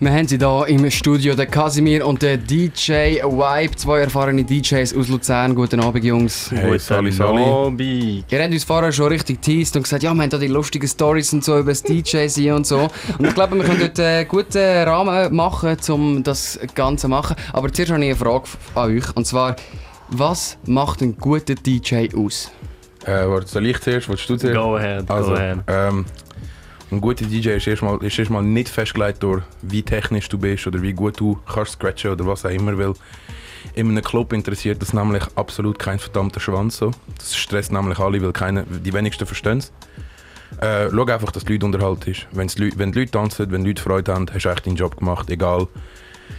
Wir haben sie hier im Studio, den Kasimir und den DJ Wybe, zwei erfahrene DJs aus Luzern. Guten Abend, Jungs. Hey, Sali. Ihr habt uns vorher schon richtig teased und gesagt, ja, wir haben hier die lustigen Stories und so über das DJ sein und so. Und ich glaube, wir können dort einen guten Rahmen machen, um das Ganze zu machen. Aber zuerst habe ich eine Frage an euch. Und zwar, was macht einen guten DJ aus? Soll ich zuerst? Willst du zuerst? Go ahead. Ein guter DJ ist erstmal nicht festgelegt durch, wie technisch du bist oder wie gut du kannst scratchen oder was auch immer, weil in einem Club interessiert das nämlich absolut kein verdammter Schwanz. So. Das stresst nämlich alle, weil die wenigsten verstehen es. Schau einfach, dass die Leute unterhalten ist. Wenn die Leute tanzen, wenn die Leute Freude haben, hast du eigentlich deinen Job gemacht, egal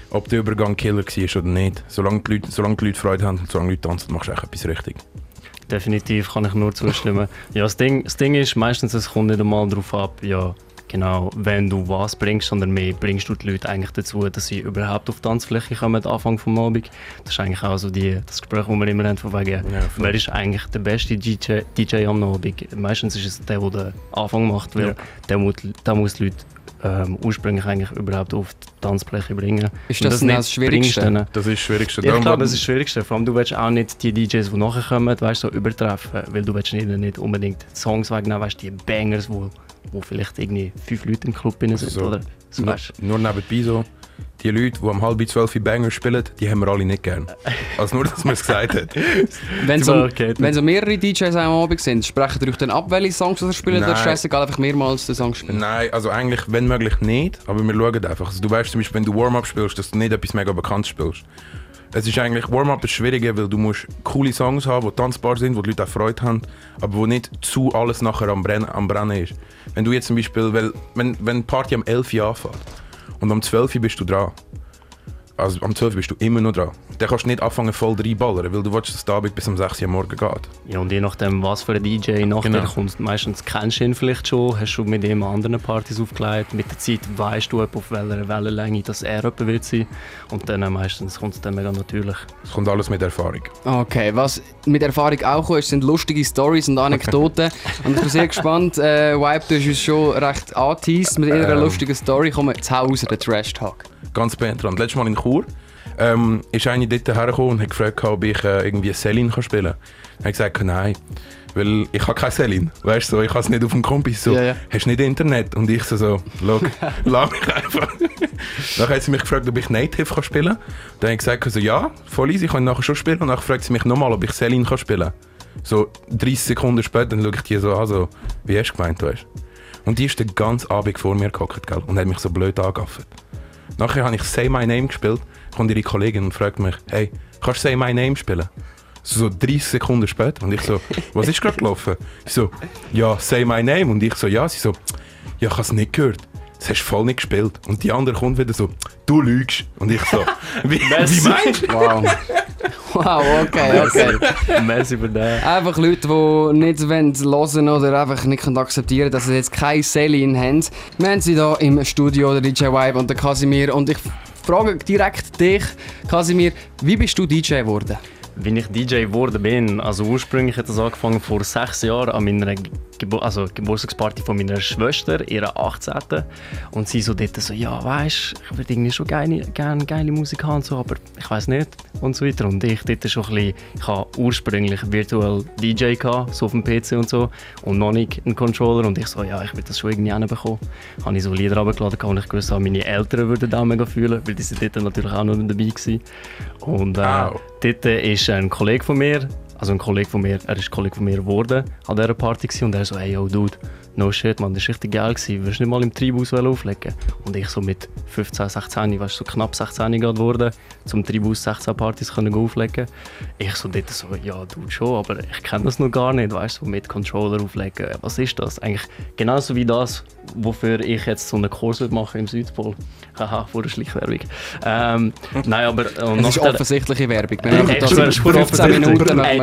ob der Übergang Killer war oder nicht. Solange die Leute Freude haben und solange die Leute tanzen, machst du echt etwas richtig. Definitiv, kann ich nur zustimmen. Ja, das Ding ist, meistens es kommt nicht einmal darauf ab, ja, genau, wenn du was bringst, sondern mehr bringst du die Leute eigentlich dazu, dass sie überhaupt auf die Tanzfläche kommen, Anfang des Abends. Das ist eigentlich auch so das Gespräch, das wir immer haben, von wegen, wer ist eigentlich der beste DJ am Abend? Meistens ist es der den Anfang macht, weil der muss die Leute ursprünglich eigentlich überhaupt auf die Tanzfläche bringen. Ist das nicht das Schwierigste? Das ist das Schwierigste. Ja, ich glaube, das ist das Schwierigste. Vor allem, du willst auch nicht die DJs, die nachher kommen, weißt, so übertreffen, weil du willst ihnen nicht unbedingt Songs wegnehmen, weißt, die Bangers, wo vielleicht irgendwie 5 Leute im Club sind. Also oder so, nur nebenbei so. Die Leute, die um 11:30 Banger spielen, die haben wir alle nicht gern. Also nur, dass man es gesagt hat. Wenn so mehrere DJs am Abend sind, sprechen ihr euch dann ab, welche Songs ihr spielt? Oder scheißegal, einfach mehrmals den Song spielen? Nein, also eigentlich, wenn möglich, nicht. Aber wir schauen einfach. Also du weißt zum Beispiel, wenn du Warm-Up spielst, dass du nicht etwas mega bekannt spielst. Es ist eigentlich, Warm-Up ist schwieriger, weil du musst coole Songs haben, die tanzbar sind, wo die Leute auch Freude haben, aber wo nicht zu alles nachher am Brennen ist. Wenn du jetzt zum Beispiel, wenn Party am 11 Uhr anfängt, und am 12 Uhr bist du dran. Also am 12 Uhr bist du immer noch dran. Dann kannst du nicht anfangen voll reinballern, weil du willst, dass der Abend bis um 6 Uhr morgen geht. Ja, und je nachdem, was für ein DJ nachher kommt, meistens kennst du ihn vielleicht schon, hast du mit ihm anderen Partys aufgelegt, mit der Zeit weißt du, auf welcher Wellenlänge dass er jemand wird sein. Und dann meistens kommt es dann mega natürlich. Es kommt alles mit Erfahrung. Okay, was mit Erfahrung auch kommt, sind lustige Stories und Anekdoten. Und ich bin sehr gespannt, Wybe, du hast uns schon recht angeteased mit ihrer lustigen Story. Kommen wir jetzt raus, den Trash Talk. Ganz penetrant. Letztes Mal in Chur ist eine dort hergekommen und hat gefragt, ob ich irgendwie Celine spielen kann. Ich habe gesagt, nein, weil ich habe keine Celine. Weißt du, so, ich habe es nicht auf dem Kompis. So, yeah. Hast du nicht Internet? Und ich so, lass mich einfach. Dann hat sie mich gefragt, ob ich Native kann spielen kann. Dann habe ich gesagt, also, ja, voll easy, ich kann nachher schon spielen. Und dann fragt sie mich nochmal, ob ich Celine kann spielen kann. So 30 Sekunden später, dann schaue ich die so an, so, wie hast du gemeint, weißt? Und die ist den ganzen Abend vor mir gehockt, gell, und hat mich so blöd angegafft. Nachher habe ich Say My Name gespielt, kommt ihre Kollegin und fragt mich, hey, kannst du Say My Name spielen? So 30 Sekunden später. Und ich so, was ist gerade gelaufen? Ich so, ja, Say My Name. Und ich so, ja. Sie so, ja, ich habe es nicht gehört. Das hast du voll nicht gespielt. Und die andere kommt wieder so, du lügst. Und ich so, wie meinst du? Wow, okay. Merci für das. Einfach Leute, die nicht hören wollen oder einfach nicht akzeptieren können, dass sie jetzt keine Celine haben. Wir haben sie hier im Studio, der DJ Wybe und der Kasimir. Und ich frage direkt dich, Kasimir, wie bist du DJ geworden? Wie ich DJ geworden bin. Also ursprünglich hat das angefangen vor 6 Jahren an meiner Geburtstagsparty von meiner Schwester, ihrer 18. Und sie so dort so, ja weisst, ich würde irgendwie schon gerne geile Musik haben, so, aber ich weiss nicht und so weiter. Und ich dort schon ein bisschen, ich hatte ursprünglich virtuell DJ gehabt, so auf dem PC und so, und noch nicht einen Controller. Und ich so, ja, ich würde das schon irgendwie hinbekommen. Habe ich so Lieder runtergeladen und ich wusste, meine Eltern würden da mega fühlen, weil die sind dort natürlich auch noch dabei gewesen. Und dort ist ein Kollege von mir geworden an dieser Party gewesen, und er so, hey, yo, dude, no shit, man, das war richtig geil gewesen, willst du nicht mal im Tribus auflegen? Und ich so mit 15, 16, ich war so knapp 16 gerade geworden, zum Tribus 16 Partys können auflegen. Ich so dort so, ja, dude, schon, aber ich kenne das noch gar nicht, weißt du, so mit Controller auflegen, was ist das? Eigentlich genauso wie das, wofür ich jetzt so einen Kurs machen im Südpol. Haha, vor der Schleichwerbung. Nein, aber... Das ist offensichtliche Werbung. Ey,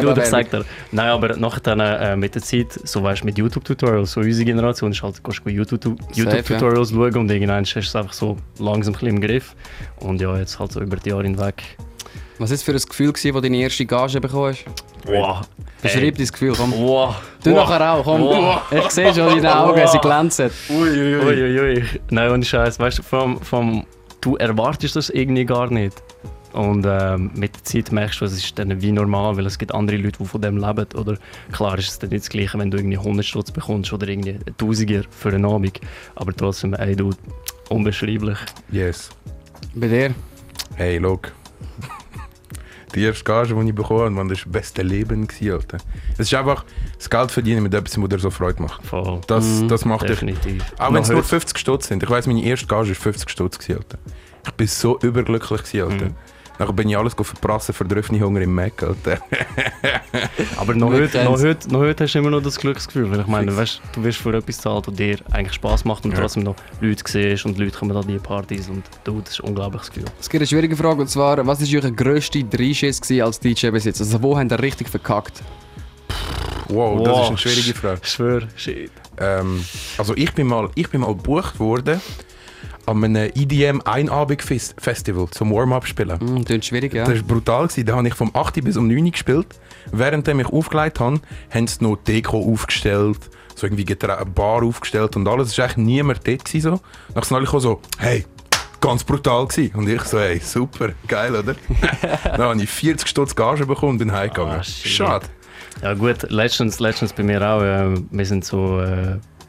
du, das zeigt er. Nein, aber nachher mit der Zeit, so weißt mit YouTube-Tutorials, so unsere Generation, ist halt, kannst du YouTube-Tutorials schauen und irgendwann hast du es einfach so langsam ein bisschen im Griff. Und ja, jetzt halt so über die Jahre hinweg. Was war das für ein Gefühl, als du deine erste Gage bekommen hast? Wow. Beschreib dein Gefühl, komm. Wow. Du nachher auch, komm. Wow. Ich sehe schon in den Augen, wow. Sie glänzen. Uiuiui. Nein, ohne Scheiß. Weißt du, vom du erwartest das irgendwie gar nicht. Und mit der Zeit merkst du, es ist dann wie normal, weil es gibt andere Leute, die von dem leben. Oder klar ist es dann nicht das Gleiche, wenn du irgendwie 100 Stutz bekommst oder irgendwie 1000er für einen Abend. Aber trotzdem, ey du, unbeschreiblich. Yes. Bei dir? Hey, look. Die erste Gage, die ich bekommen habe, war das beste Leben. Alter. Es ist einfach das Geld verdienen mit etwas, was dir so Freude macht. Voll. Das macht definitiv. Dich. Auch wenn es nur 50 Stutz sind. Ich weiss, meine erste Gage war 50 Stutz. Alter. Ich war so überglücklich. Alter. Nachher bin ich alles verprassen für den Hunger im Mac. Aber noch heute hast du immer noch das Glücksgefühl. Weil ich meine, weißt, du wirst für etwas zahlt, das dir eigentlich Spass macht und trotzdem noch Leute siehst und Leute kommen an diese Partys. Und das ist ein unglaubliches Gefühl. Es gibt eine schwierige Frage und zwar, was war euer grösster Dreischiss als DJ bis jetzt? Also wo habt ihr richtig verkackt? Wow, das ist eine schwierige Frage. Ich schwöre, shit. Also ich bin mal gebucht worden. An einem EDM Einabend-Festival zum Warm-Up spielen. Das ist schwierig, ja. Das war brutal. Da habe ich vom 8. bis um 9. gespielt. Während ich aufgelegt habe, haben sie noch Deko aufgestellt, so irgendwie eine Bar aufgestellt und alles. Es war eigentlich niemand dort. So. Nachher sind alle so, hey, ganz brutal gewesen. Und ich so, hey, super, geil, oder? Dann habe ich 40 Stutz Gage bekommen und bin heimgegangen. Schade. Ja gut, letztens bei mir auch. Wir sind so...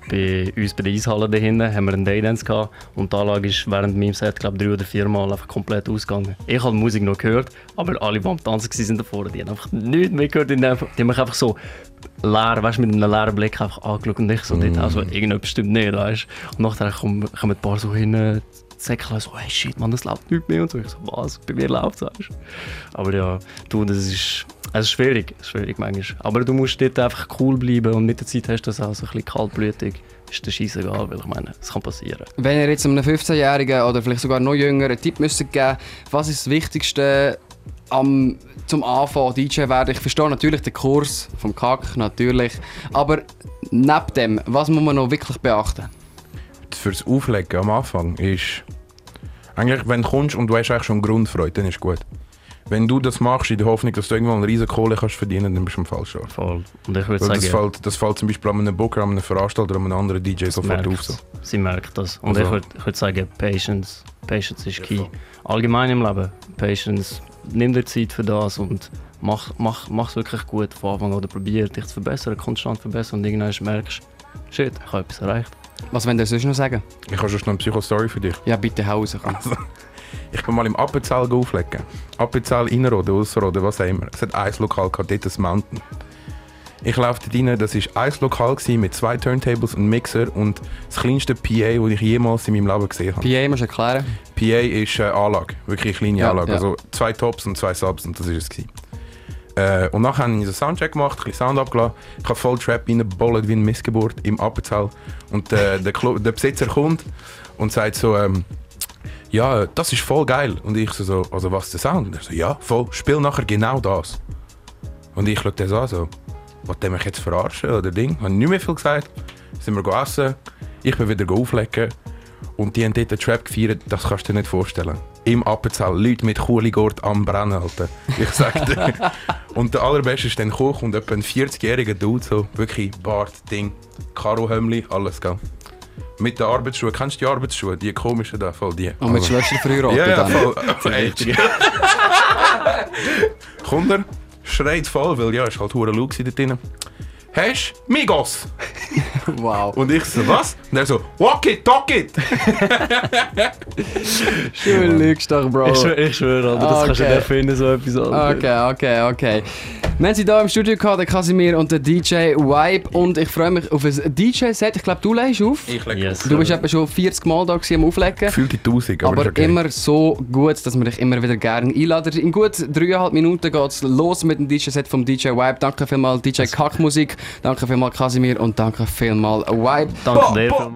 Bei uns bei der Eishalle da hinten haben wir einen Daydance gehabt und die Anlage ist während meinem Set, glaube 3 oder 4 Mal einfach komplett ausgegangen. Ich habe die Musik noch gehört, aber alle, die am Tanzen waren davor, die haben einfach nichts mehr gehört. Die haben mich einfach so leer, weißt, mit einem leeren Blick einfach angeschaut und ich so dort auch so, irgendetwas bestimmt nicht, weißt. Und nachher kommen ein paar so hin, Säckchen so, hey shit, man, das läuft nichts mehr und so. Ich so, was, bei mir läuft es, weißt. Aber ja, du, das ist schwierig manchmal. Aber du musst dort einfach cool bleiben und mit der Zeit hast du das auch so ein bisschen kaltblütig. Ist der Scheiss egal, weil ich meine, es kann passieren. Wenn ihr jetzt einem 15-Jährigen oder vielleicht sogar noch jüngeren einen Tipp müsst geben, was ist das Wichtigste zum Anfang DJ werden? Ich verstehe natürlich den Kurs vom Kack, natürlich. Aber neben dem, was muss man noch wirklich beachten? Fürs Auflegen am Anfang ist, eigentlich, wenn du kommst und du hast eigentlich schon Grundfreude, dann ist gut. Wenn du das machst in der Hoffnung, dass du irgendwann eine riesen Kohle kannst verdienen, dann bist du im falschen Ort. Voll. Und ich würde sagen, das fällt zum Beispiel an einem Booker, an einem Veranstalter, an einem anderen DJ sofort auf. So. Sie merkt das. Und also, ich würde sagen, Patience ist key. Voll. Allgemein im Leben, Patience. Nimm dir Zeit für das und mach es wirklich gut von Anfang an. Oder probier dich zu verbessern, konstant verbessern und irgendwann merkst, shit, ich habe etwas erreicht. Was wollen Sie sonst noch sagen? Ich habe schon eine Psycho-Story für dich. Ja, bitte hau raus. Also, ich bin mal im Appenzell auflegen. Appenzell, Innenrode, Ausserrode, was auch immer. Es hat ein Lokal gehabt, dort das Mountain. Ich laufe dort rein, das war ein Lokal mit 2 Turntables und Mixer und das kleinste PA, das ich jemals in meinem Leben gesehen habe. PA musst du erklären. PA ist eine Anlage, wirklich eine kleine Anlage. Ja. Also 2 Tops und 2 Subs und das war es. Und nachher habe ich einen Soundcheck gemacht, ein bisschen Sound abgelassen. Ich habe voll Trap reingebollet wie eine Missgeburt im Appenzell. Und der Besitzer kommt und sagt so, ja, das ist voll geil. Und ich so, also was ist der Sound? Und er so, ja, voll, spiel nachher genau das. Und ich schaue das an so, was der mich jetzt verarschen oder Ding? Ich habe nicht mehr viel gesagt. Sind wir gegessen, ich bin wieder auflegen. Und die haben dort den Trap gefeiert, das kannst du dir nicht vorstellen. Im Appenzell, Leute mit Kohligurt am Brennen, Alter. Ich sag dir. Und der allerbeste ist dann Koch und etwa ein 40-jähriger Dude, so wirklich Bart, Ding, Karohömmli, alles, gell. Mit den Arbeitsschuhen, kennst du die Arbeitsschuhe? Die komischen da, voll die. Und mit Schwester verheiratet dann. Ja, voll, echt. Kommt er, schreit voll, weil ja, ist halt verdammt laut dort drin. Hast du Migos? Wow. Und ich so, was? Und er so, walk it, talk it! Schön lügst doch, Bro. Ich schwöre, Alter, das kannst du nicht finden, so etwas anderes. Okay. Wir haben sie hier im Studio gehabt, den Kasimir und den DJ Wybe. Und ich freue mich auf ein DJ-Set. Ich glaube, du legst auf. Ich lege auf. Du bist etwa schon 40 Mal da am Auflegen. Gefühlte 1000, aber okay. Immer so gut, dass wir dich immer wieder gerne einladen. In gut 3,5 Minuten geht es los mit dem DJ-Set vom DJ Wybe. Danke vielmals, DJ Kackmusik. Danke vielmals, Kasimir. Und danke vielmals, Wybe. Danke dir vielmals.